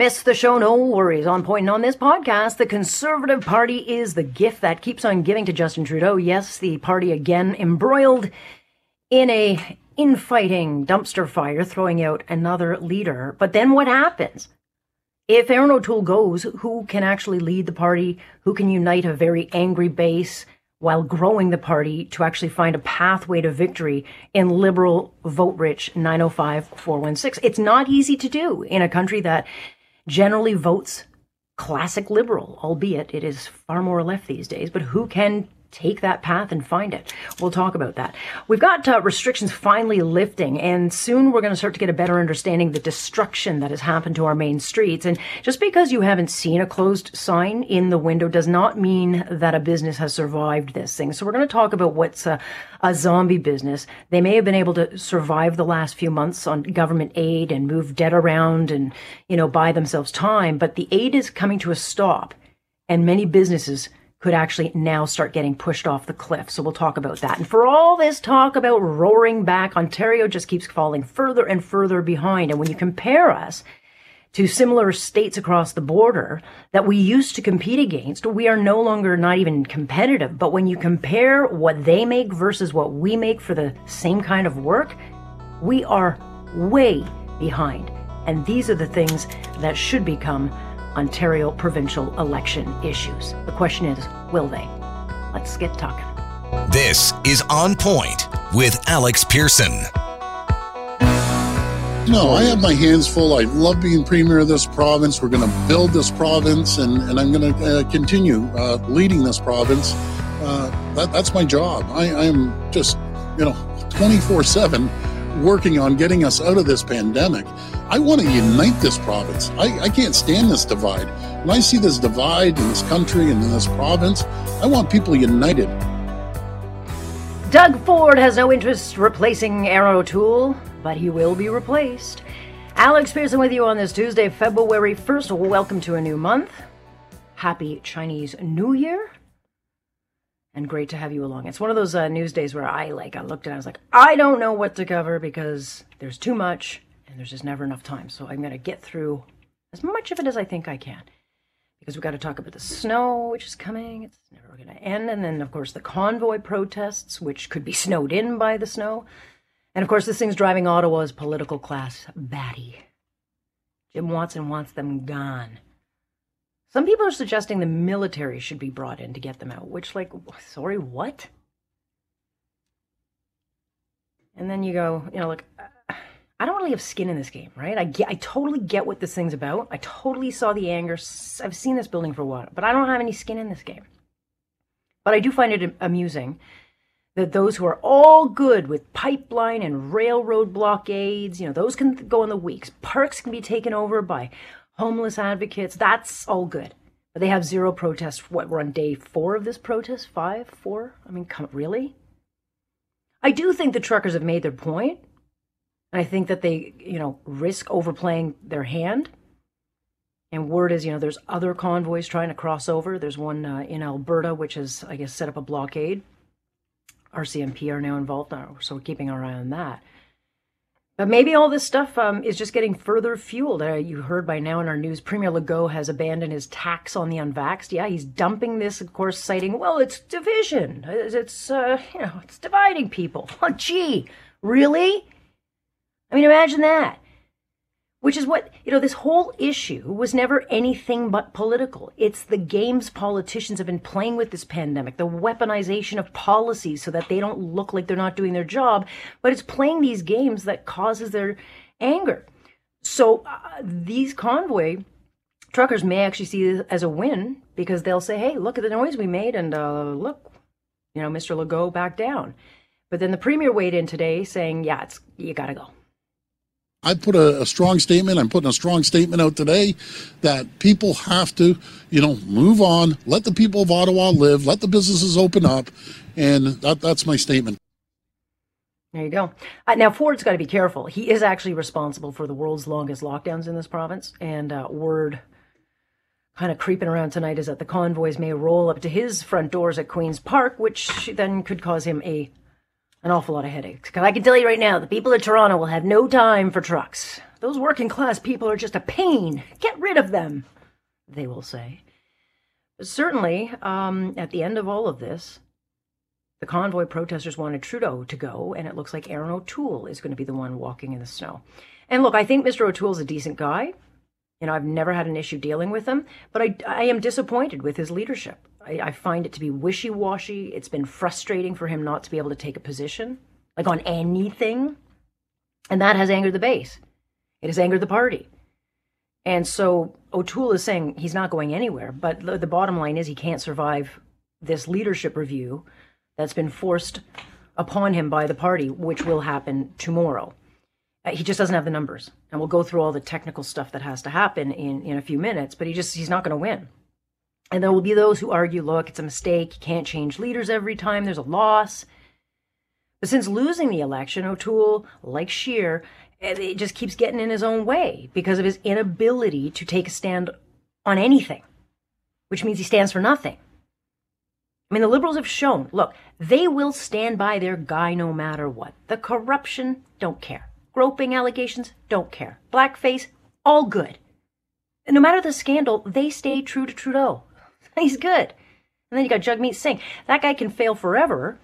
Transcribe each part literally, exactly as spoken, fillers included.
Best of the show, no worries. On point and on this podcast, the Conservative Party is the gift that keeps on giving to Justin Trudeau. Yes, the party again embroiled in a infighting dumpster fire, throwing out another leader. But then what happens? If Erin O'Toole goes, who can actually lead the party? Who can unite a very angry base while growing the party to actually find a pathway to victory in liberal, vote-rich nine oh five four one six? It's not easy to do in a country that generally votes classic liberal, albeit it is far more left these days, but who can take that path and find it? We'll talk about that. We've got uh, restrictions finally lifting, and soon we're going to start to get a better understanding of the destruction that has happened to our main streets. And just because you haven't seen a closed sign in the window does not mean that a business has survived this thing. So we're going to talk about what's a, a zombie business. They may have been able to survive the last few months on government aid and move debt around and, you know, buy themselves time, but the aid is coming to a stop, and many businesses could actually now start getting pushed off the cliff. So we'll talk about that. And for all this talk about roaring back, Ontario just keeps falling further and further behind. And when you compare us to similar states across the border that we used to compete against, we are no longer not even competitive. But when you compare what they make versus what we make for the same kind of work, we are way behind. And these are the things that should become Ontario provincial election issues. The question is, will they? Let's get talking. This is On Point with Alex Pearson. No, I have my hands full. I love being premier of this province. We're going to build this province, and, and I'm going to uh, continue uh, leading this province. Uh, that, that's my job. I am just, you know, twenty-four seven working on getting us out of this pandemic. I want to unite this province. I, I can't stand this divide. When I see this divide in this country and in this province, I want people united. Doug Ford has no interest replacing Erin O'Toole, but he will be replaced. Alex Pearson with you on this Tuesday, February first. Welcome to a new month. Happy Chinese New Year. And great to have you along. It's one of those uh, news days where I like, I looked at it and I was like, I don't know what to cover because there's too much and there's just never enough time. So I'm going to get through as much of it as I think I can, because we've got to talk about the snow, which is coming. It's never going to end. And then, of course, the convoy protests, which could be snowed in by the snow. And, of course, this thing's driving Ottawa's political class batty. Jim Watson wants them gone. Some people are suggesting the military should be brought in to get them out, which, like, sorry, what? And then you go, you know, like, I don't really have skin in this game, right? I, get, I totally get what this thing's about. I totally saw the anger. I've seen this building for a while, but I don't have any skin in this game. But I do find it amusing that those who are all good with pipeline and railroad blockades, you know, those can go in the weeks. Parks can be taken over by homeless advocates, that's all good. But they have zero protests. What, we're on day four of this protest? Five? Four? I mean, come, really? I do think the truckers have made their point. And I think that they, you know, risk overplaying their hand. And word is, you know, there's other convoys trying to cross over. There's one uh, in Alberta, which has, I guess, set up a blockade. R C M P are now involved, so we're keeping our eye on that. But maybe all this stuff um, is just getting further fueled. Uh, you heard by now in our news, Premier Legault has abandoned his tax on the unvaxxed. Yeah, he's dumping this, of course, citing, well, it's division. It's, uh, you know, it's dividing people. Oh, gee, really? I mean, imagine that. Which is what, you know, this whole issue was never anything but political. It's the games politicians have been playing with this pandemic, the weaponization of policies so that they don't look like they're not doing their job, but it's playing these games that causes their anger. So uh, these convoy truckers may actually see this as a win, because they'll say, hey, look at the noise we made, and uh, look, you know, Mister Legault backed down. But then the premier weighed in today saying, yeah, it's, you got to go. I put a, a strong statement, I'm putting a strong statement out today that people have to, you know, move on, let the people of Ottawa live, let the businesses open up, and that, that's my statement. There you go. Uh, now, Ford's got to be careful. He is actually responsible for the world's longest lockdowns in this province, and uh, word kind of creeping around tonight is that the convoys may roll up to his front doors at Queen's Park, which then could cause him a an awful lot of headaches. Because I can tell you right now, the people of Toronto will have no time for trucks. Those working class people are just a pain. Get rid of them, they will say. But certainly, um, at the end of all of this, the convoy protesters wanted Trudeau to go, and it looks like Erin O'Toole is going to be the one walking in the snow. And look, I think Mister O'Toole's a decent guy. You know, I've never had an issue dealing with him, but I, I am disappointed with his leadership. I, I find it to be wishy-washy. It's been frustrating for him not to be able to take a position, like on anything. And that has angered the base. It has angered the party. And so O'Toole is saying he's not going anywhere, but the bottom line is he can't survive this leadership review that's been forced upon him by the party, which will happen tomorrow. He just doesn't have the numbers. And we'll go through all the technical stuff that has to happen in, in a few minutes, but he just he's not going to win. And there will be those who argue, look, it's a mistake. You can't change leaders every time. There's a loss. But since losing the election, O'Toole, like Scheer, it just keeps getting in his own way because of his inability to take a stand on anything, which means he stands for nothing. I mean, the Liberals have shown, look, they will stand by their guy no matter what. The corruption, don't care. Groping allegations, don't care. Blackface, all good. And no matter the scandal, they stay true to Trudeau. He's good. And then you got Jagmeet Singh. That guy can fail forever.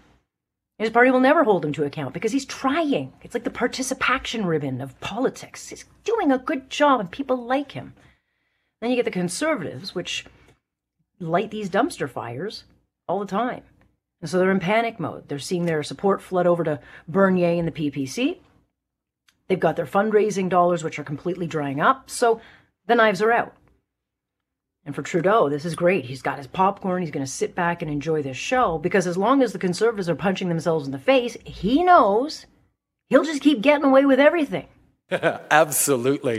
His party will never hold him to account because he's trying. It's like the participation ribbon of politics. He's doing a good job and people like him. Then you get the Conservatives, which light these dumpster fires all the time. And so they're in panic mode. They're seeing their support flood over to Bernier and the P P C. They've got their fundraising dollars, which are completely drying up. So the knives are out. And for Trudeau, this is great. He's got his popcorn. He's going to sit back and enjoy this show because as long as the Conservatives are punching themselves in the face, he knows he'll just keep getting away with everything. Absolutely.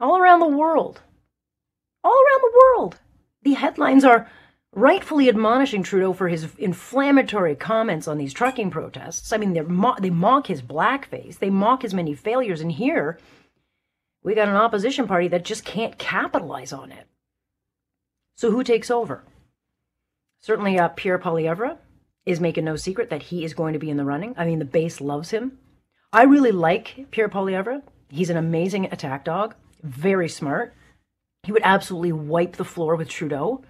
All around the world. All around the world. The headlines are rightfully admonishing Trudeau for his inflammatory comments on these trucking protests. I mean, mo- they mock his blackface. They mock his many failures. And here, we got an opposition party that just can't capitalize on it. So who takes over? Certainly uh, Pierre Poilievre is making no secret that he is going to be in the running. I mean, the base loves him. I really like Pierre Poilievre. He's an amazing attack dog, very smart. He would absolutely wipe the floor with Trudeau.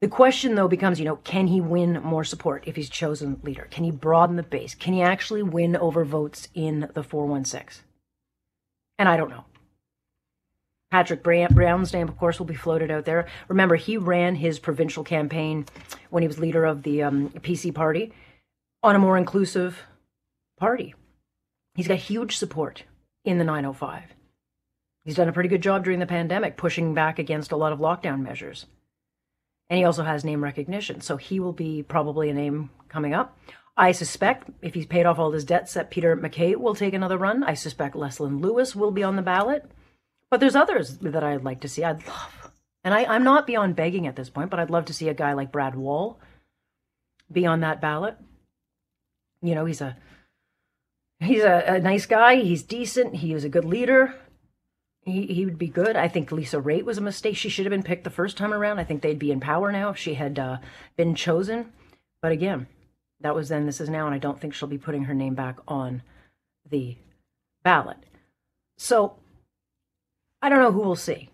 The question, though, becomes, you know, can he win more support if he's chosen leader? Can he broaden the base? Can he actually win over votes in the four one six? And I don't know. Patrick Brown's name, of course, will be floated out there. Remember, he ran his provincial campaign when he was leader of the um, P C party on a more inclusive party. He's got huge support in the nine oh five. He's done a pretty good job during the pandemic, pushing back against a lot of lockdown measures. And he also has name recognition, so he will be probably a name coming up. I suspect, if he's paid off all his debts, that Peter McKay will take another run. I suspect Leslyn Lewis will be on the ballot. But there's others that I'd like to see. I'd love, and I, I'm not beyond begging at this point, but I'd love to see a guy like Brad Wall be on that ballot. You know, he's a he's a, a nice guy. He's decent. He was a good leader. He, he would be good. I think Lisa Raitt was a mistake. She should have been picked the first time around. I think they'd be in power now if she had uh, been chosen. But again, that was then, this is now, and I don't think she'll be putting her name back on the ballot. So I don't know who we'll see.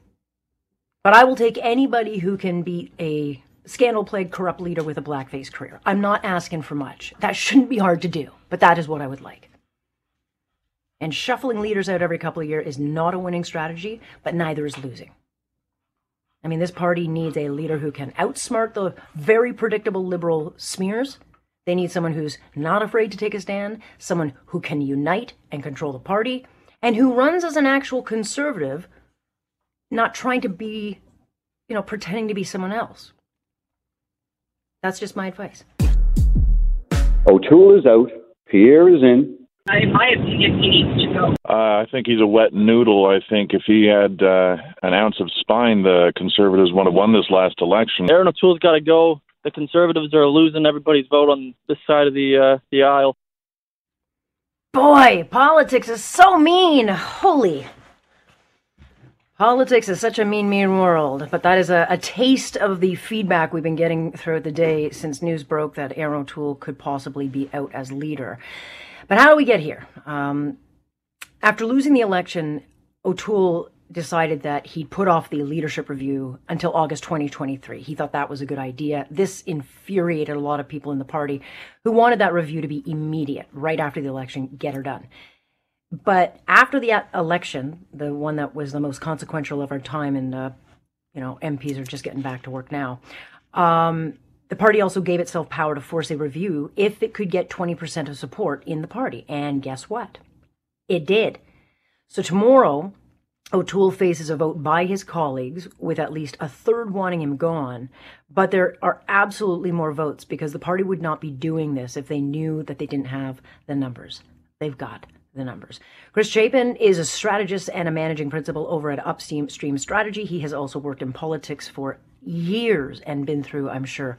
But I will take anybody who can beat a scandal-plagued, corrupt leader with a blackface career. I'm not asking for much. That shouldn't be hard to do, but that is what I would like. And shuffling leaders out every couple of years is not a winning strategy, but neither is losing. I mean, this party needs a leader who can outsmart the very predictable liberal smears. They need someone who's not afraid to take a stand, someone who can unite and control the party, and who runs as an actual conservative, not trying to be, you know, pretending to be someone else. That's just my advice. O'Toole is out. Pierre is in. In my opinion, he needs to go. Uh, I think he's a wet noodle. I think if he had uh, an ounce of spine, the Conservatives would have won this last election. Erin O'Toole's got to go. The Conservatives are losing everybody's vote on this side of the, uh, the aisle. Boy, politics is so mean. Holy. Politics is such a mean, mean world, but that is a, a taste of the feedback we've been getting throughout the day since news broke that Erin O'Toole could possibly be out as leader. But how do we get here? Um, after losing the election, O'Toole decided that he'd put off the leadership review until August twenty twenty-three. He thought that was a good idea. This infuriated a lot of people in the party who wanted that review to be immediate, right after the election, get her done. But after the election, the one that was the most consequential of our time, and uh, you know, M Ps are just getting back to work now, um, the party also gave itself power to force a review if it could get twenty percent of support in the party. And guess what? It did. So tomorrow, O'Toole faces a vote by his colleagues with at least a third wanting him gone, but there are absolutely more votes because the party would not be doing this if they knew that they didn't have the numbers. They've got the numbers. Chris Chapin is a strategist and a managing principal over at Upstream Strategy. He has also worked in politics for years and been through, I'm sure,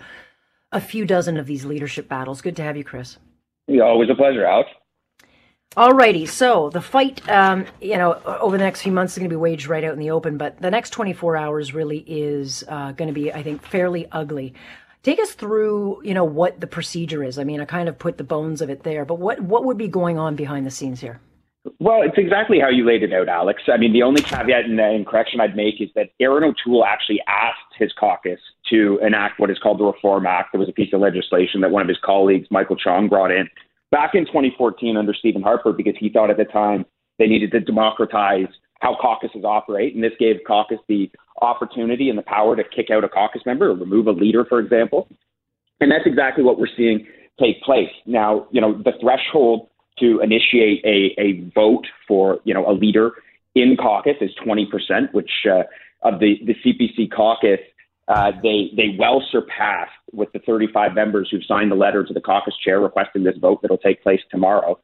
a few dozen of these leadership battles. Good to have you, Chris. Yeah, always a pleasure, Alex. Alrighty, so the fight, um, you know, over the next few months is going to be waged right out in the open, but the next twenty-four hours really is uh, going to be, I think, fairly ugly. Take us through, you know, what the procedure is. I mean, I kind of put the bones of it there, but what, what would be going on behind the scenes here? Well, it's exactly how you laid it out, Alex. I mean, the only caveat and, and correction I'd make is that Erin O'Toole actually asked his caucus to enact what is called the Reform Act. There was a piece of legislation that one of his colleagues, Michael Chong, brought in back in twenty fourteen under Stephen Harper, because he thought at the time they needed to democratize how caucuses operate. And this gave caucus the opportunity and the power to kick out a caucus member or remove a leader, for example. And that's exactly what we're seeing take place. Now, you know, the threshold to initiate a, a vote for, you know, a leader in caucus is twenty percent, which uh, of the, the C P C caucus, Uh, they they well surpassed with the thirty-five members who've signed the letter to the caucus chair requesting this vote that'll take place tomorrow.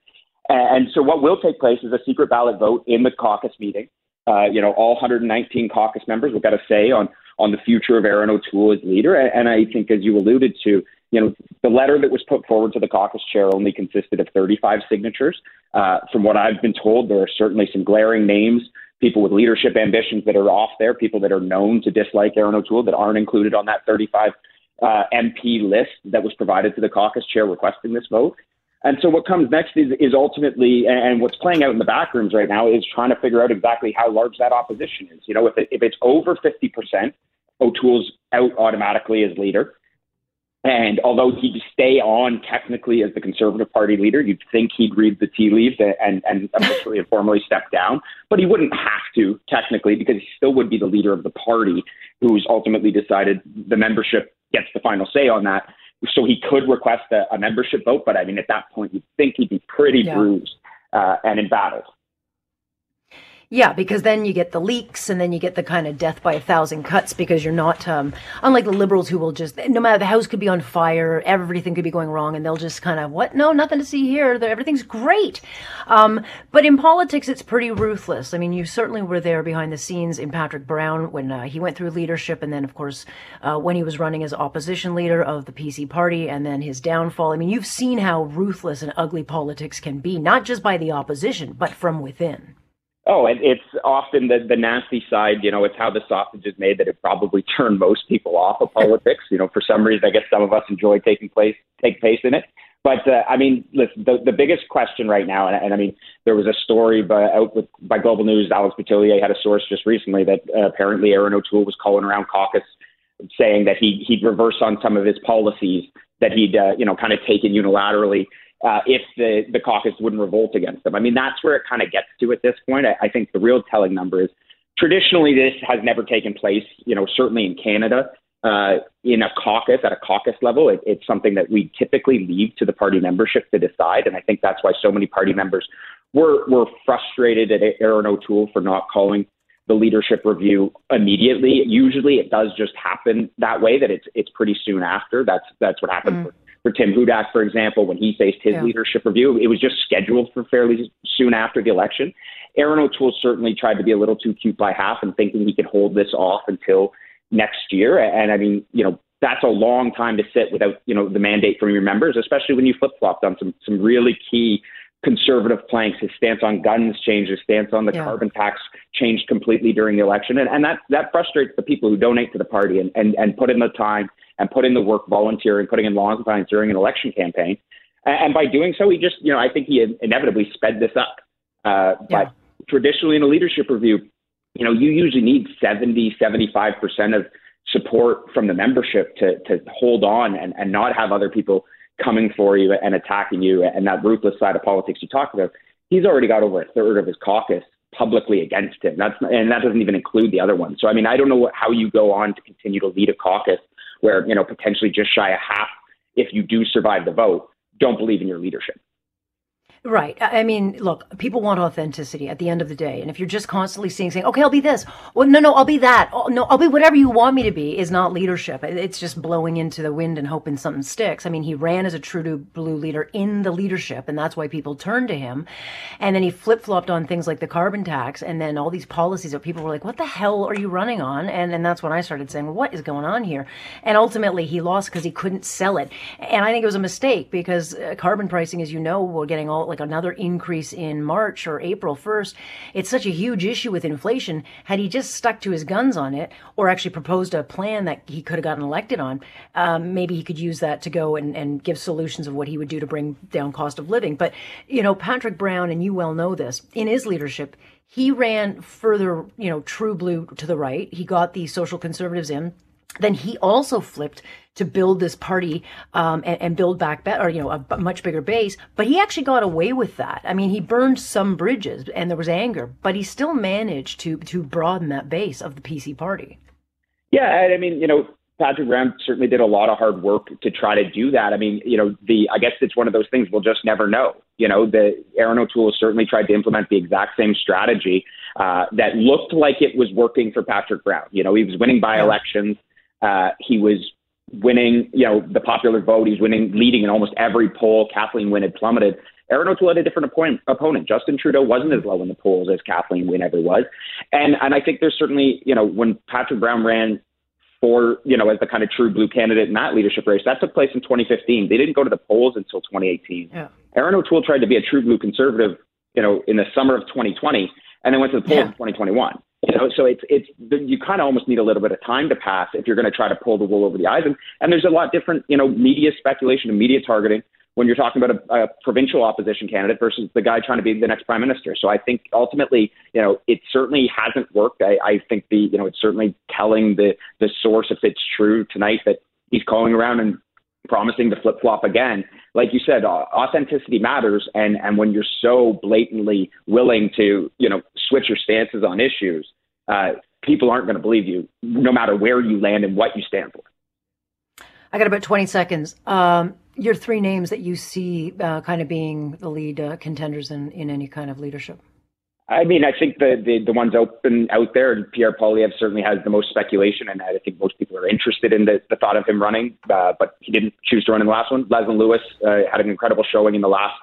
And so what will take place is a secret ballot vote in the caucus meeting. Uh, you know, all one hundred nineteen caucus members will get a say on on the future of Erin O'Toole as leader. And I think, as you alluded to, you know, the letter that was put forward to the caucus chair only consisted of thirty-five signatures. Uh, from what I've been told, there are certainly some glaring names, people with leadership ambitions that are off there, people that are known to dislike Erin O'Toole that aren't included on that thirty-five uh, M P list that was provided to the caucus chair requesting this vote. And so what comes next is, is ultimately, and what's playing out in the back rooms right now, is trying to figure out exactly how large that opposition is. You know, if, it, if it's over fifty percent, O'Toole's out automatically as leader. And although he'd stay on technically as the Conservative Party leader, you'd think he'd read the tea leaves and, and officially and formally step down. But he wouldn't have to technically, because he still would be the leader of the party who's ultimately decided the membership gets the final say on that. So he could request a, a membership vote. But I mean, at that point, you'd think he'd be pretty yeah. bruised uh, and embattled. Yeah, because then you get the leaks and then you get the kind of death by a thousand cuts, because you're not, um, unlike the Liberals, who will just, no matter, the house could be on fire, everything could be going wrong, and they'll just kind of, what? No, nothing to see here. They're, everything's great. Um, but in politics, it's pretty ruthless. I mean, you certainly were there behind the scenes in Patrick Brown when uh, he went through leadership, and then, of course, uh, when he was running as opposition leader of the P C party, and then his downfall. I mean, you've seen how ruthless and ugly politics can be, not just by the opposition, but from within. Oh, and it's often the, the nasty side, you know, it's how the sausage is made that it probably turned most people off of politics. You know, for some reason, I guess some of us enjoy taking place, take place in it. But, uh, I mean, listen, the, the biggest question right now, and, and I mean, there was a story by, out with, by Global News, Alex Petillier had a source just recently that uh, apparently Erin O'Toole was calling around caucus saying that he, he'd reverse on some of his policies that he'd, uh, you know, kind of taken unilaterally. Uh, if the, the caucus wouldn't revolt against them. I mean, that's where it kind of gets to at this point. I, I think the real telling number is traditionally this has never taken place, you know, certainly in Canada, uh, in a caucus, at a caucus level. It, it's something that we typically leave to the party membership to decide. And I think that's why so many party members were, were frustrated at Erin O'Toole for not calling the leadership review immediately. Usually it does just happen that way, that it's it's pretty soon after. That's, that's what happened mm. for For Tim Hudak, for example, when he faced his yeah. leadership review, it was just scheduled for fairly soon after the election. Erin O'Toole certainly tried to be a little too cute by half and thinking he could hold this off until next year. And I mean, you know, that's a long time to sit without, you know, the mandate from your members, especially when you flip-flopped on some, some really key conservative planks. His stance on guns changed. His stance on the yeah. carbon tax changed completely during the election. And, and that, that frustrates the people who donate to the party and, and, and put in the time and put in the work volunteering, putting in long times during an election campaign. And, and by doing so, he just, you know, I think he inevitably sped this up. Uh, yeah. But traditionally in a leadership review, you know, you usually need seventy, seventy-five percent of support from the membership to, to hold on and, and not have other people coming for you and attacking you and that ruthless side of politics you talked about. He's already got over a third of his caucus publicly against him. That's, and that doesn't even include the other one. So, I mean, I don't know what, how you go on to continue to lead a caucus where, you know, potentially just shy of half, if you do survive the vote, don't believe in your leadership. Right. I mean, look, people want authenticity at the end of the day. And if you're just constantly seeing, saying, okay, I'll be this. Well, no, no, I'll be that. Oh, no, I'll be whatever you want me to be is not leadership. It's just blowing into the wind and hoping something sticks. I mean, he ran as a true to blue leader in the leadership, and that's why people turned to him. And then he flip-flopped on things like the carbon tax and then all these policies that people were like, what the hell are you running on? And, and that's when I started saying, well, what is going on here? And ultimately, he lost because he couldn't sell it. And I think it was a mistake because uh, carbon pricing, as you know, we're getting all like another increase in March or April first. It's such a huge issue with inflation. Had he just stuck to his guns on it or actually proposed a plan that he could have gotten elected on, um, maybe he could use that to go and, and give solutions of what he would do to bring down cost of living. But, you know, Patrick Brown, and you well know this, in his leadership, he ran further, you know, true blue to the right. He got the social conservatives in. Then he also flipped to build this party um, and, and build back better, or, you know, a b- much bigger base. But he actually got away with that. I mean, he burned some bridges and there was anger, but he still managed to to broaden that base of the P C party. Yeah, I mean, you know, Patrick Brown certainly did a lot of hard work to try to do that. I mean, you know, the I guess it's one of those things we'll just never know. You know, the Erin O'Toole certainly tried to implement the exact same strategy uh, that looked like it was working for Patrick Brown. You know, he was winning by elections. Uh, he was winning, you know, the popular vote. He's winning, leading in almost every poll. Kathleen Wynne had plummeted. Erin O'Toole had a different appoint- opponent. Justin Trudeau wasn't as low in the polls as Kathleen Wynne ever was. And and I think there's certainly, you know, when Patrick Brown ran for, you know, as the kind of true blue candidate in that leadership race, that took place in twenty fifteen. They didn't go to the polls until twenty eighteen. Yeah. Erin O'Toole tried to be a true blue conservative, you know, in the summer of twenty twenty, and then went to the polls yeah. in twenty twenty-one. You know, so it's it's you kind of almost need a little bit of time to pass if you're going to try to pull the wool over the eyes. And, and there's a lot different, you know, media speculation and media targeting when you're talking about a, a provincial opposition candidate versus the guy trying to be the next prime minister. So I think ultimately, you know, it certainly hasn't worked. I, I think the, you know, it's certainly telling the, the source, if it's true tonight, that he's calling around and promising to flip-flop again. Like you said, authenticity matters. And, and when you're so blatantly willing to, you know, switch your stances on issues, uh, people aren't going to believe you no matter where you land and what you stand for. I got about twenty seconds. Um, your three names that you see uh, kind of being the lead uh, contenders in, in any kind of leadership. I mean, I think the, the, the ones open out there, and Pierre Poilievre certainly has the most speculation, and I think most people are interested in the, the thought of him running, uh, but he didn't choose to run in the last one. Leslyn Lewis uh, had an incredible showing in the last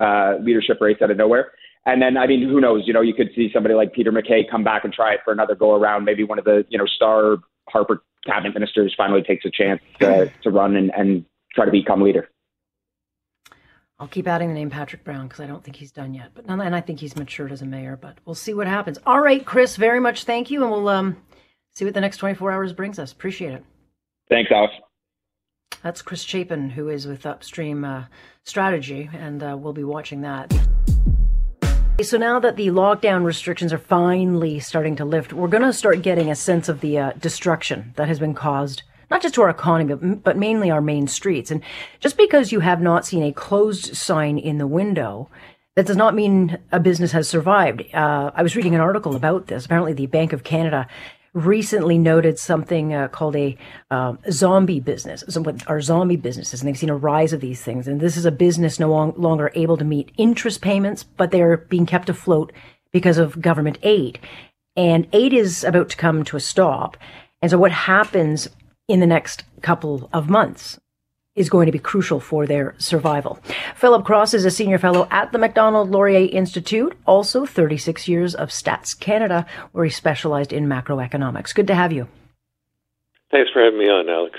uh, leadership race out of nowhere. And then, I mean, who knows? You know, you could see somebody like Peter McKay come back and try it for another go-around. Maybe one of the, you know, star Harper cabinet ministers finally takes a chance uh, to run and, and try to become leader. I'll keep adding the name Patrick Brown because I don't think he's done yet. But and I think he's matured as a mayor, but we'll see what happens. All right, Chris, very much thank you, and we'll um, see what the next twenty-four hours brings us. Appreciate it. Thanks, Alex. That's Chris Chapin, who is with Upstream uh, Strategy, and uh, we'll be watching that. So now that the lockdown restrictions are finally starting to lift, we're going to start getting a sense of the uh, destruction that has been caused not just to our economy, but mainly our main streets. And just because you have not seen a closed sign in the window, that does not mean a business has survived. Uh, I was reading an article about this. Apparently, the Bank of Canada recently noted something uh, called a um, zombie business, somewhat are zombie businesses, and they've seen a rise of these things. And this is a business no long, longer able to meet interest payments, but they're being kept afloat because of government aid. And aid is about to come to a stop. And so what happens in the next couple of months is going to be crucial for their survival. Philip Cross is a senior fellow at the Macdonald-Laurier Institute, also thirty-six years of Stats Canada, where he specialized in macroeconomics. Good to have you. Thanks for having me on, Alex.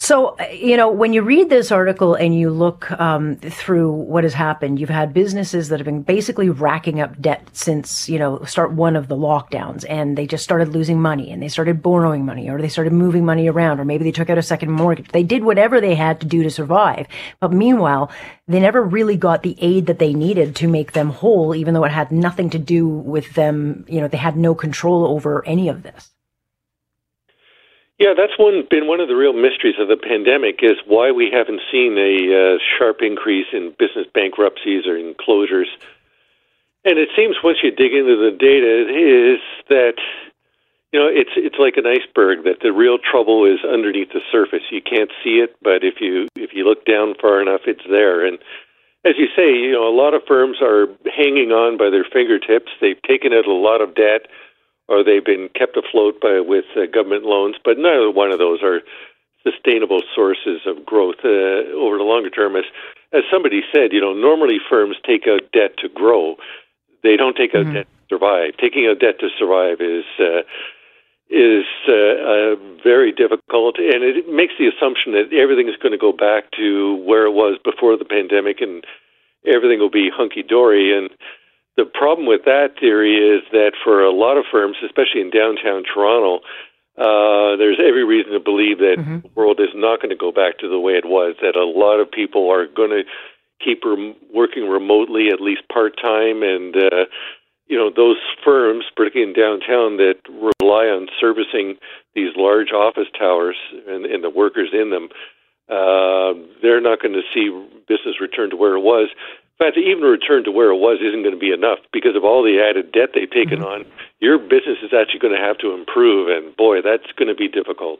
So, you know, when you read this article and you look um, through what has happened, you've had businesses that have been basically racking up debt since, you know, start one of the lockdowns, and they just started losing money, and they started borrowing money, or they started moving money around, or maybe they took out a second mortgage. They did whatever they had to do to survive. But meanwhile, they never really got the aid that they needed to make them whole, even though it had nothing to do with them. You know, they had no control over any of this. Yeah, that's one been one of the real mysteries of the pandemic, is why we haven't seen a uh, sharp increase in business bankruptcies or in closures. And it seems once you dig into the data, it is that, you know, it's it's like an iceberg, that the real trouble is underneath the surface. You can't see it, but if you if you look down far enough, it's there. And as you say, you know, a lot of firms are hanging on by their fingertips. They've taken out a lot of debt, or they've been kept afloat by with uh, government loans, but neither one of those are sustainable sources of growth uh, over the longer term. As, as somebody said, you know, normally firms take out debt to grow. They don't take out mm-hmm. debt to survive. Taking out debt to survive is uh, is uh, uh, very difficult, and it makes the assumption that everything is going to go back to where it was before the pandemic, and everything will be hunky-dory. And the problem with that theory is that for a lot of firms, especially in downtown Toronto, uh, there's every reason to believe that mm-hmm. the world is not going to go back to the way it was, that a lot of people are going to keep rem- working remotely, at least part-time. And, uh, you know, those firms, particularly in downtown, that rely on servicing these large office towers and, and the workers in them, uh, they're not going to see business return to where it was. In fact, even a return to where it was isn't going to be enough, because of all the added debt they've taken mm-hmm. on, your business is actually going to have to improve, and boy, that's going to be difficult.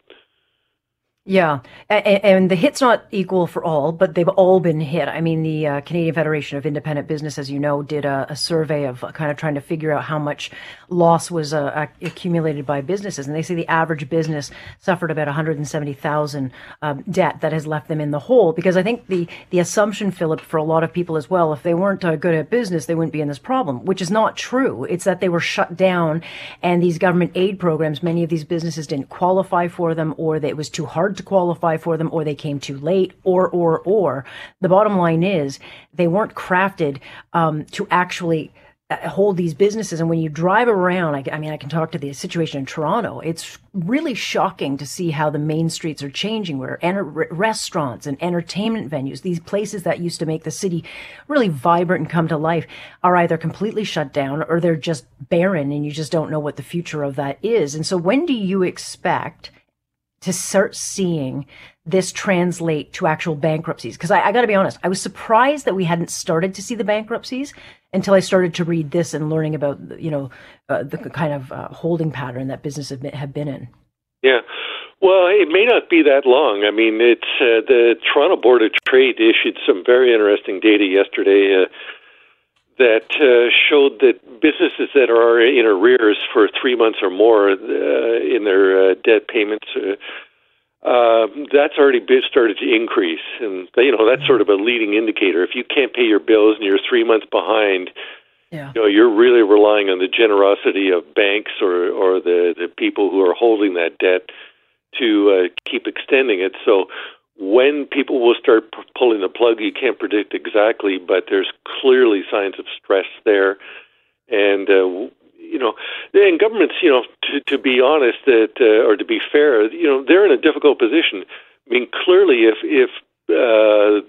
Yeah, and, and the hit's not equal for all, but they've all been hit. I mean, the uh, Canadian Federation of Independent Business, as you know, did a, a survey of kind of trying to figure out how much loss was uh, accumulated by businesses, and they say the average business suffered about one hundred seventy thousand um, debt that has left them in the hole. Because I think the the assumption, Philip, for a lot of people as well, if they weren't uh, good at business, they wouldn't be in this problem, which is not true. It's that they were shut down, and these government aid programs, many of these businesses didn't qualify for them, or that it was too hard to qualify for them, or they came too late, or, or, or. The bottom line is they weren't crafted um, to actually hold these businesses. And when you drive around, I, I mean, I can talk to the situation in Toronto. It's really shocking to see how the main streets are changing, where enter- restaurants and entertainment venues, these places that used to make the city really vibrant and come to life, are either completely shut down or they're just barren, and you just don't know what the future of that is. And so when do you expect to start seeing this translate to actual bankruptcies? Because I, I got to be honest, I was surprised that we hadn't started to see the bankruptcies until I started to read this and learning about, you know, uh, the kind of uh, holding pattern that businesses have been in. Yeah, well, it may not be that long. I mean, it's uh, the Toronto Board of Trade issued some very interesting data yesterday uh, that uh, showed that businesses that are in arrears for three months or more uh, in their uh, debt payments, uh, uh, that's already started to increase. And, you know, that's sort of a leading indicator. If you can't pay your bills and you're three months behind, yeah. you know, you're really relying on the generosity of banks or, or the, the people who are holding that debt to uh, keep extending it. So when people will start p- pulling the plug, you can't predict exactly, but there's clearly signs of stress there. And, uh, you know, and governments, you know, to, to be honest, that uh, or to be fair, you know, they're in a difficult position. I mean, clearly, if, if uh,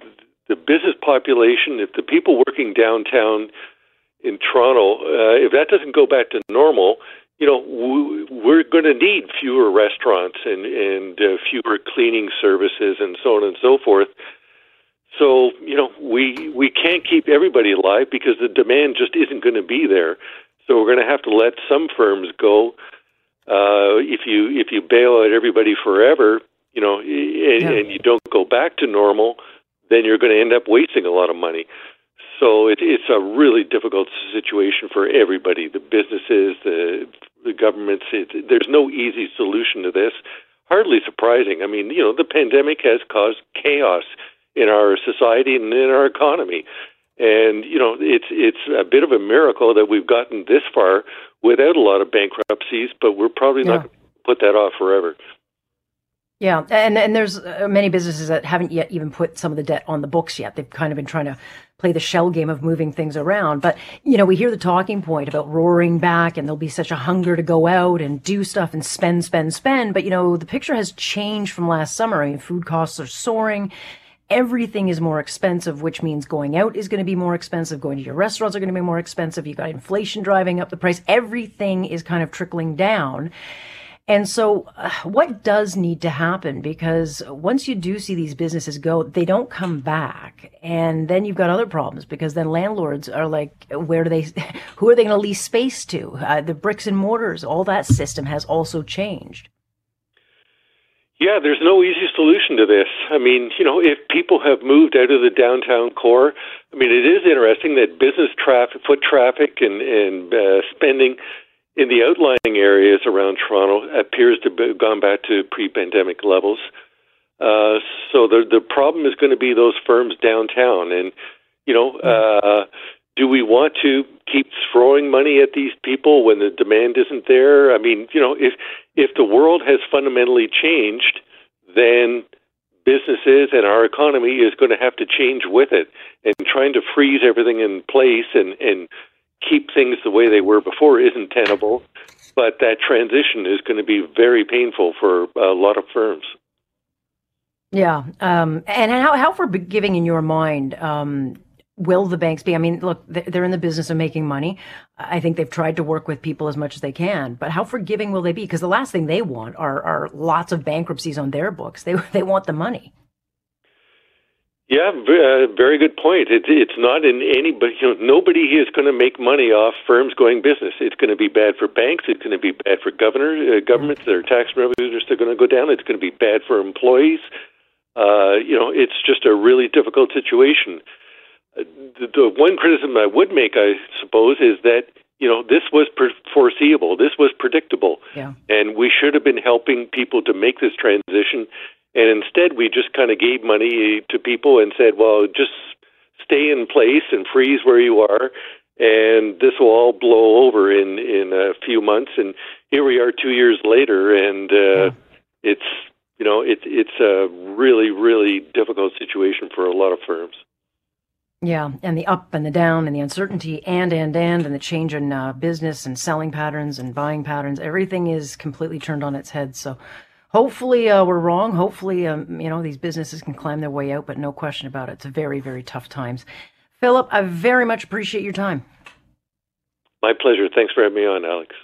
the business population, if the people working downtown in Toronto, uh, if that doesn't go back to normal, you know, we're going to need fewer restaurants and, and uh, fewer cleaning services and so on and so forth. So, you know, we we can't keep everybody alive because the demand just isn't going to be there. So we're going to have to let some firms go. Uh, if you if you bail out everybody forever, you know, and, yeah. and you don't go back to normal, then you're going to end up wasting a lot of money. So it, it's a really difficult situation for everybody, the businesses, the, the governments. It, there's no easy solution to this. Hardly surprising. I mean, you know, the pandemic has caused chaos in our society and in our economy. And, you know, it's it's a bit of a miracle that we've gotten this far without a lot of bankruptcies, but we're probably yeah. not going to put that off forever. Yeah, and and there's many businesses that haven't yet even put some of the debt on the books yet. They've kind of been trying to play the shell game of moving things around. But, you know, we hear the talking point about roaring back and there'll be such a hunger to go out and do stuff and spend, spend, spend. But, you know, the picture has changed from last summer. I mean, food costs are soaring. Everything is more expensive, which means going out is going to be more expensive. Going to your restaurants are going to be more expensive. You've got inflation driving up the price. Everything is kind of trickling down. And so uh, what does need to happen? Because once you do see these businesses go, they don't come back. And then you've got other problems, because then landlords are like, where do they, who are they going to lease space to? Uh, the bricks and mortars, all that system has also changed. Yeah, there's no easy solution to this. I mean, you know, if people have moved out of the downtown core, I mean, it is interesting that business traffic, foot traffic and, and uh, spending in the outlying areas around Toronto appears to have gone back to pre-pandemic levels. Uh, so the the problem is going to be those firms downtown. And, you know, uh, do we want to keep throwing money at these people when the demand isn't there? I mean, you know, if, if the world has fundamentally changed, then businesses and our economy is going to have to change with it. And trying to freeze everything in place and, and keep things the way they were before isn't tenable, but that transition is going to be very painful for a lot of firms. Yeah. Um, and how, how forgiving in your mind um, will the banks be? I mean, look, they're in the business of making money. I think they've tried to work with people as much as they can, but how forgiving will they be? Because the last thing they want are, are lots of bankruptcies on their books. They, they want the money. Yeah, uh, very good point. It, it's not in anybody, you know, nobody is going to make money off firms going business. It's going to be bad for banks. It's going to be bad for governor, uh, governments. Their tax revenues are going to go down. It's going to be bad for employees. Uh, you know, it's just a really difficult situation. Uh, the, the one criticism I would make, I suppose, is that, you know, this was pre- foreseeable. This was predictable. Yeah. And we should have been helping people to make this transition. And instead, we just kind of gave money to people and said, well, just stay in place and freeze where you are, and this will all blow over in, in a few months. And here we are two years later, and uh, yeah. it's, you know, it, it's a really, really difficult situation for a lot of firms. Yeah, and the up and the down and the uncertainty and, and, and, and the change in uh, business and selling patterns and buying patterns, everything is completely turned on its head, so... Hopefully uh, we're wrong. Hopefully, um, you know, these businesses can climb their way out, but no question about it. It's very, very tough times. Philip, I very much appreciate your time. My pleasure. Thanks for having me on, Alex.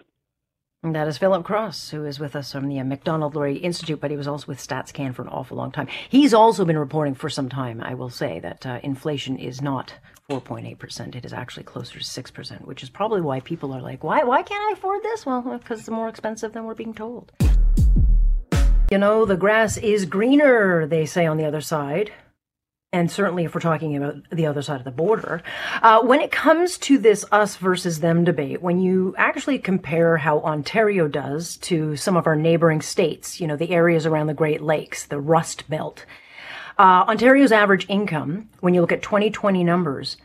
And that is Philip Cross, who is with us from the uh, Macdonald-Laurier Institute, but he was also with Stats Can for an awful long time. He's also been reporting for some time, I will say, that uh, inflation is not four point eight percent. It is actually closer to six percent, which is probably why people are like, why, why can't I afford this? Well, because it's more expensive than we're being told. You know, the grass is greener, they say on the other side. And certainly if we're talking about the other side of the border, uh, when it comes to this us versus them debate, when you actually compare how Ontario does to some of our neighboring states, you know, the areas around the Great Lakes, the Rust Belt, uh, Ontario's average income, when you look at twenty twenty numbers,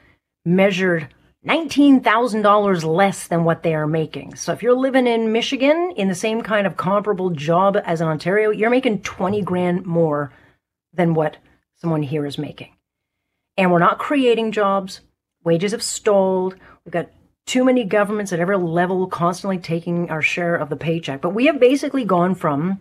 measured nineteen thousand dollars less than what they are making. So if you're living in Michigan in the same kind of comparable job as in Ontario, you're making twenty grand more than what someone here is making. And we're not creating jobs. Wages have stalled. We've got too many governments at every level constantly taking our share of the paycheck. But we have basically gone from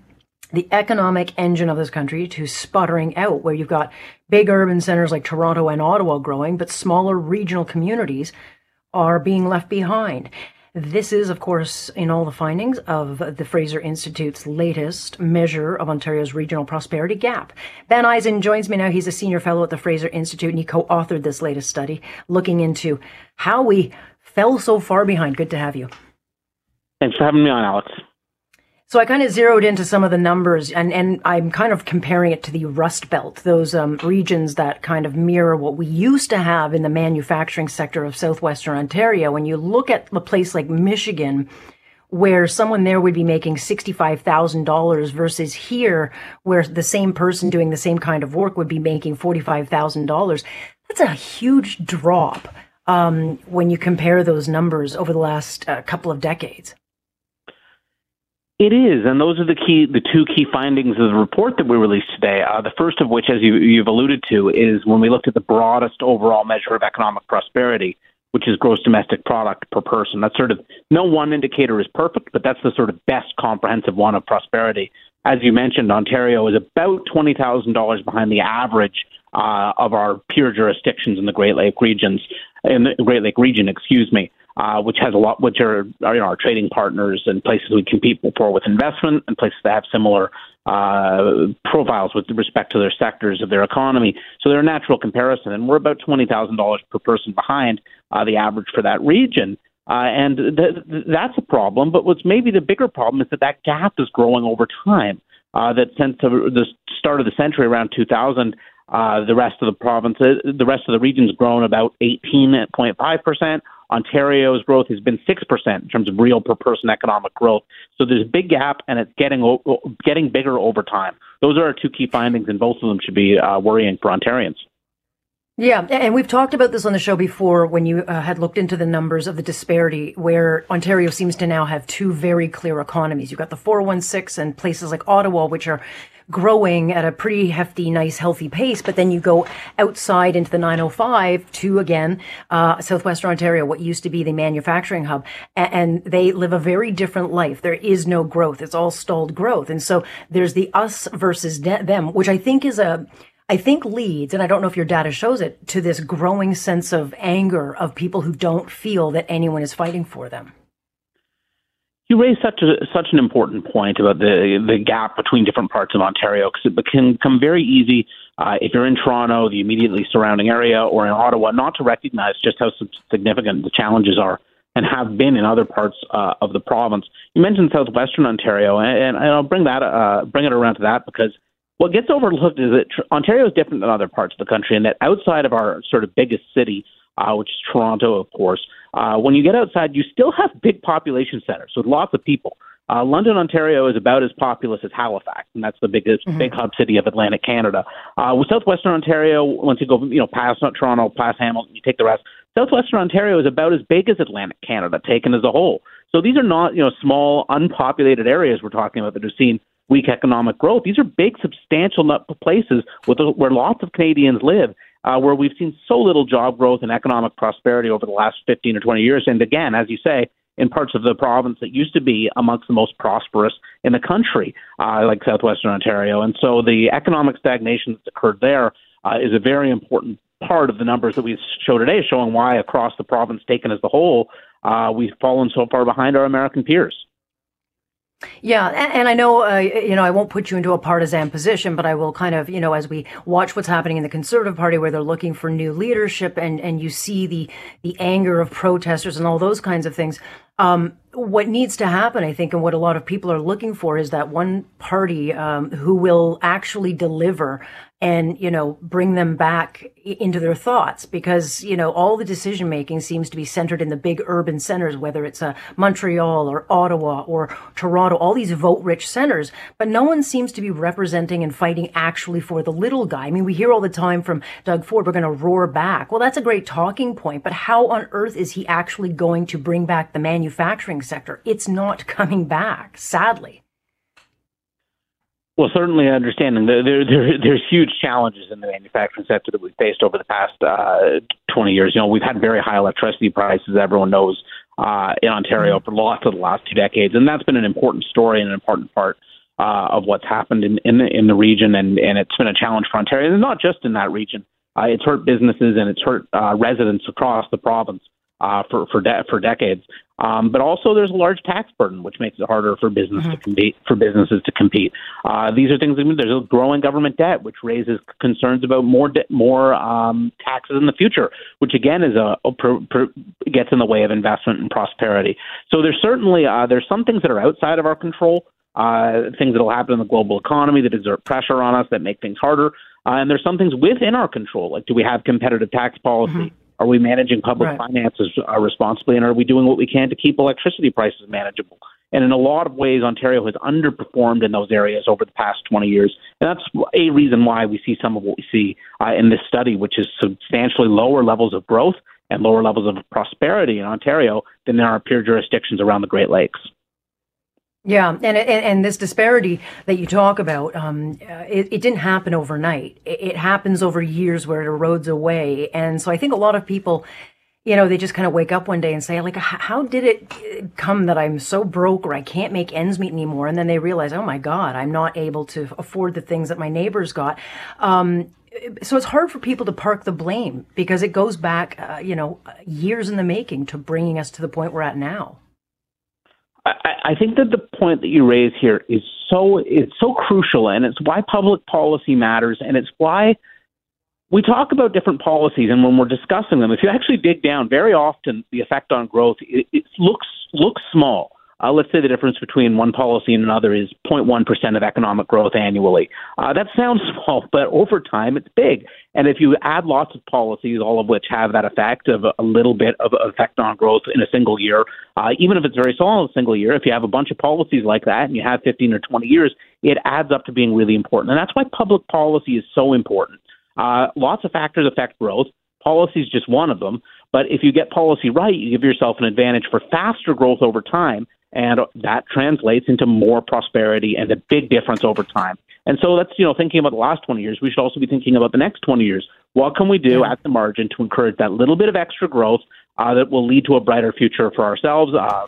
the economic engine of this country to sputtering out, where you've got big urban centers like Toronto and Ottawa growing, but smaller regional communities are being left behind. This is, of course, in all the findings of the Fraser Institute's latest measure of Ontario's regional prosperity gap. Ben Eisen joins me now. He's a senior fellow at the Fraser Institute, and he co-authored this latest study looking into how we fell so far behind. Good to have you. Thanks for having me on, Alex. So I kind of zeroed into some of the numbers, and, and I'm kind of comparing it to the Rust Belt, those um, regions that kind of mirror what we used to have in the manufacturing sector of southwestern Ontario. When you look at a place like Michigan, where someone there would be making sixty-five thousand dollars versus here, where the same person doing the same kind of work would be making forty-five thousand dollars, that's a huge drop um, when you compare those numbers over the last uh, couple of decades. It is, and those are the key, the two key findings of the report that we released today. Uh, the first of which, as you, you've alluded to, is when we looked at the broadest overall measure of economic prosperity, which is gross domestic product per person. That's sort of, no one indicator is perfect, but that's the sort of best comprehensive one of prosperity. As you mentioned, Ontario is about twenty thousand dollars behind the average uh, of our peer jurisdictions in the Great Lake regions, in the Great Lake region, excuse me. Uh, which has a lot, which are, are you know, our trading partners and places we compete for with investment and places that have similar uh, profiles with respect to their sectors of their economy. So they're a natural comparison. And we're about twenty thousand dollars per person behind uh, the average for that region. Uh, and th- th- that's a problem. But what's maybe the bigger problem is that that gap is growing over time. Uh, that since the start of the century, around two thousand, uh, the rest of the province, the rest of the region's grown about eighteen point five percent. Ontario's growth has been six percent in terms of real per-person economic growth. So there's a big gap, and it's getting o- getting bigger over time. Those are our two key findings, and both of them should be uh, worrying for Ontarians. Yeah, and we've talked about this on the show before when you uh, had looked into the numbers of the disparity where Ontario seems to now have two very clear economies. You've got the four one six and places like Ottawa, which are growing at a pretty hefty, nice, healthy pace. But then you go outside into the nine oh five to, again, uh southwestern Ontario, what used to be the manufacturing hub. And they live a very different life. There is no growth. It's all stalled growth. And so there's the us versus de- them, which I think is a... I think leads, and I don't know if your data shows it, to this growing sense of anger of people who don't feel that anyone is fighting for them. You raise such a, such an important point about the the gap between different parts of Ontario, because it can become very easy uh, if you're in Toronto, the immediately surrounding area, or in Ottawa, not to recognize just how significant the challenges are and have been in other parts uh, of the province. You mentioned southwestern Ontario, and, and I'll bring that uh, bring it around to that because what gets overlooked is that Ontario is different than other parts of the country, and that outside of our sort of biggest city, uh, which is Toronto, of course, uh, when you get outside, you still have big population centers with lots of people. Uh, London, Ontario is about as populous as Halifax, and that's the biggest mm-hmm. big hub city of Atlantic Canada. Uh, with southwestern Ontario, once you go, you know, past Toronto, past Hamilton, you take the rest. Southwestern Ontario is about as big as Atlantic Canada, taken as a whole. So these are not, you know, small, unpopulated areas we're talking about that have seen weak economic growth. These are big, substantial places with, where lots of Canadians live, uh, where we've seen so little job growth and economic prosperity over the last fifteen or twenty years. And again, as you say, in parts of the province that used to be amongst the most prosperous in the country, uh, like southwestern Ontario. And so the economic stagnation that's occurred there uh, is a very important part of the numbers that we show today, showing why across the province taken as the whole, uh, we've fallen so far behind our American peers. Yeah, and I know, uh, you know, I won't put you into a partisan position, but I will kind of, you know, as we watch what's happening in the Conservative Party where they're looking for new leadership and, and you see the, the anger of protesters and all those kinds of things, um, what needs to happen, I think, and what a lot of people are looking for is that one party um, who will actually deliver and, you know, bring them back into their thoughts because, you know, all the decision making seems to be centered in the big urban centers, whether it's uh, Montreal or Ottawa or Toronto, all these vote rich centers. But no one seems to be representing and fighting actually for the little guy. I mean, we hear all the time from Doug Ford, we're going to roar back. Well, that's a great talking point. But how on earth is he actually going to bring back the manufacturing sector? It's not coming back, sadly. Well, certainly understanding there, there, there, there's huge challenges in the manufacturing sector that we've faced over the past uh, twenty years. You know, we've had very high electricity prices, everyone knows, uh, in Ontario for lots of the last two decades. And that's been an important story and an important part uh, of what's happened in, in, the, in the region. And, and it's been a challenge for Ontario. And not just in that region. Uh, it's hurt businesses and it's hurt uh, residents across the province uh, for, for, de- for decades. Um, but also, there's a large tax burden, which makes it harder for business mm-hmm. to compete. For businesses to compete, uh, these are things. I mean, there's a growing government debt, which raises concerns about more de- more um, taxes in the future, which again is a, a per, per, gets in the way of investment and prosperity. So there's certainly uh, there's some things that are outside of our control, uh, things that will happen in the global economy that exert pressure on us that make things harder, uh, and there's some things within our control, like do we have competitive tax policy? Mm-hmm. Are we managing public right. finances uh, responsibly, and are we doing what we can to keep electricity prices manageable? And in a lot of ways, Ontario has underperformed in those areas over the past twenty years, and that's a reason why we see some of what we see uh, in this study, which is substantially lower levels of growth and lower levels of prosperity in Ontario than there are peer jurisdictions around the Great Lakes. Yeah, and, and and this disparity that you talk about, um, it, it didn't happen overnight. It, it happens over years where it erodes away. And so I think a lot of people, you know, they just kind of wake up one day and say, like, how did it come that I'm so broke or I can't make ends meet anymore? And then they realize, oh, my God, I'm not able to afford the things that my neighbors got. Um So it's hard for people to park the blame because it goes back, uh, you know, years in the making to bringing us to the point we're at now. I, I think that the point that you raise here is so it's so crucial, and it's why public policy matters, and it's why we talk about different policies. And when we're discussing them, if you actually dig down, very often the effect on growth it, it looks looks small. Uh, let's say the difference between one policy and another is zero point one percent of economic growth annually. Uh, that sounds small, but over time it's big. And if you add lots of policies, all of which have that effect of a little bit of effect on growth in a single year, uh, even if it's very small in a single year, if you have a bunch of policies like that and you have fifteen or twenty years, it adds up to being really important. And that's why public policy is so important. Uh, lots of factors affect growth. Policy is just one of them. But if you get policy right, you give yourself an advantage for faster growth over time. And that translates into more prosperity and a big difference over time. And so that's, you know, thinking about the last twenty years, we should also be thinking about the next twenty years. What can we do at the margin to encourage that little bit of extra growth uh, that will lead to a brighter future for ourselves, uh,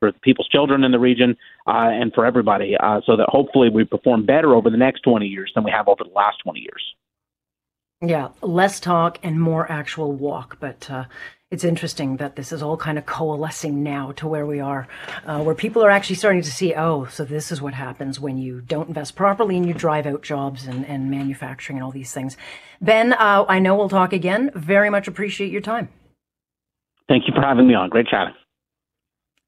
for people's children in the region, uh, and for everybody, uh, so that hopefully we perform better over the next twenty years than we have over the last twenty years. Yeah, less talk and more actual walk, but uh, it's interesting that this is all kind of coalescing now to where we are, uh, where people are actually starting to see, oh, so this is what happens when you don't invest properly and you drive out jobs and, and manufacturing and all these things. Ben, uh, I know we'll talk again. Very much appreciate your time. Thank you for having me on. Great chatting.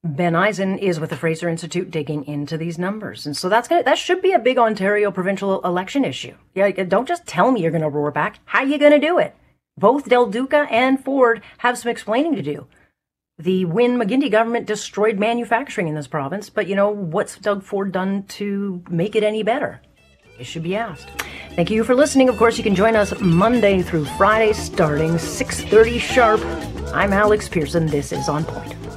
Ben Eisen is with the Fraser Institute digging into these numbers. And so that's gonna, that should be a big Ontario provincial election issue. Yeah, don't just tell me you're going to roar back. How are you going to do it? Both Del Duca and Ford have some explaining to do. The Wynne-McGuinty government destroyed manufacturing in this province, but you know, what's Doug Ford done to make it any better? It should be asked. Thank you for listening. Of course, you can join us Monday through Friday starting six thirty sharp. I'm Alex Pearson. This is On Point.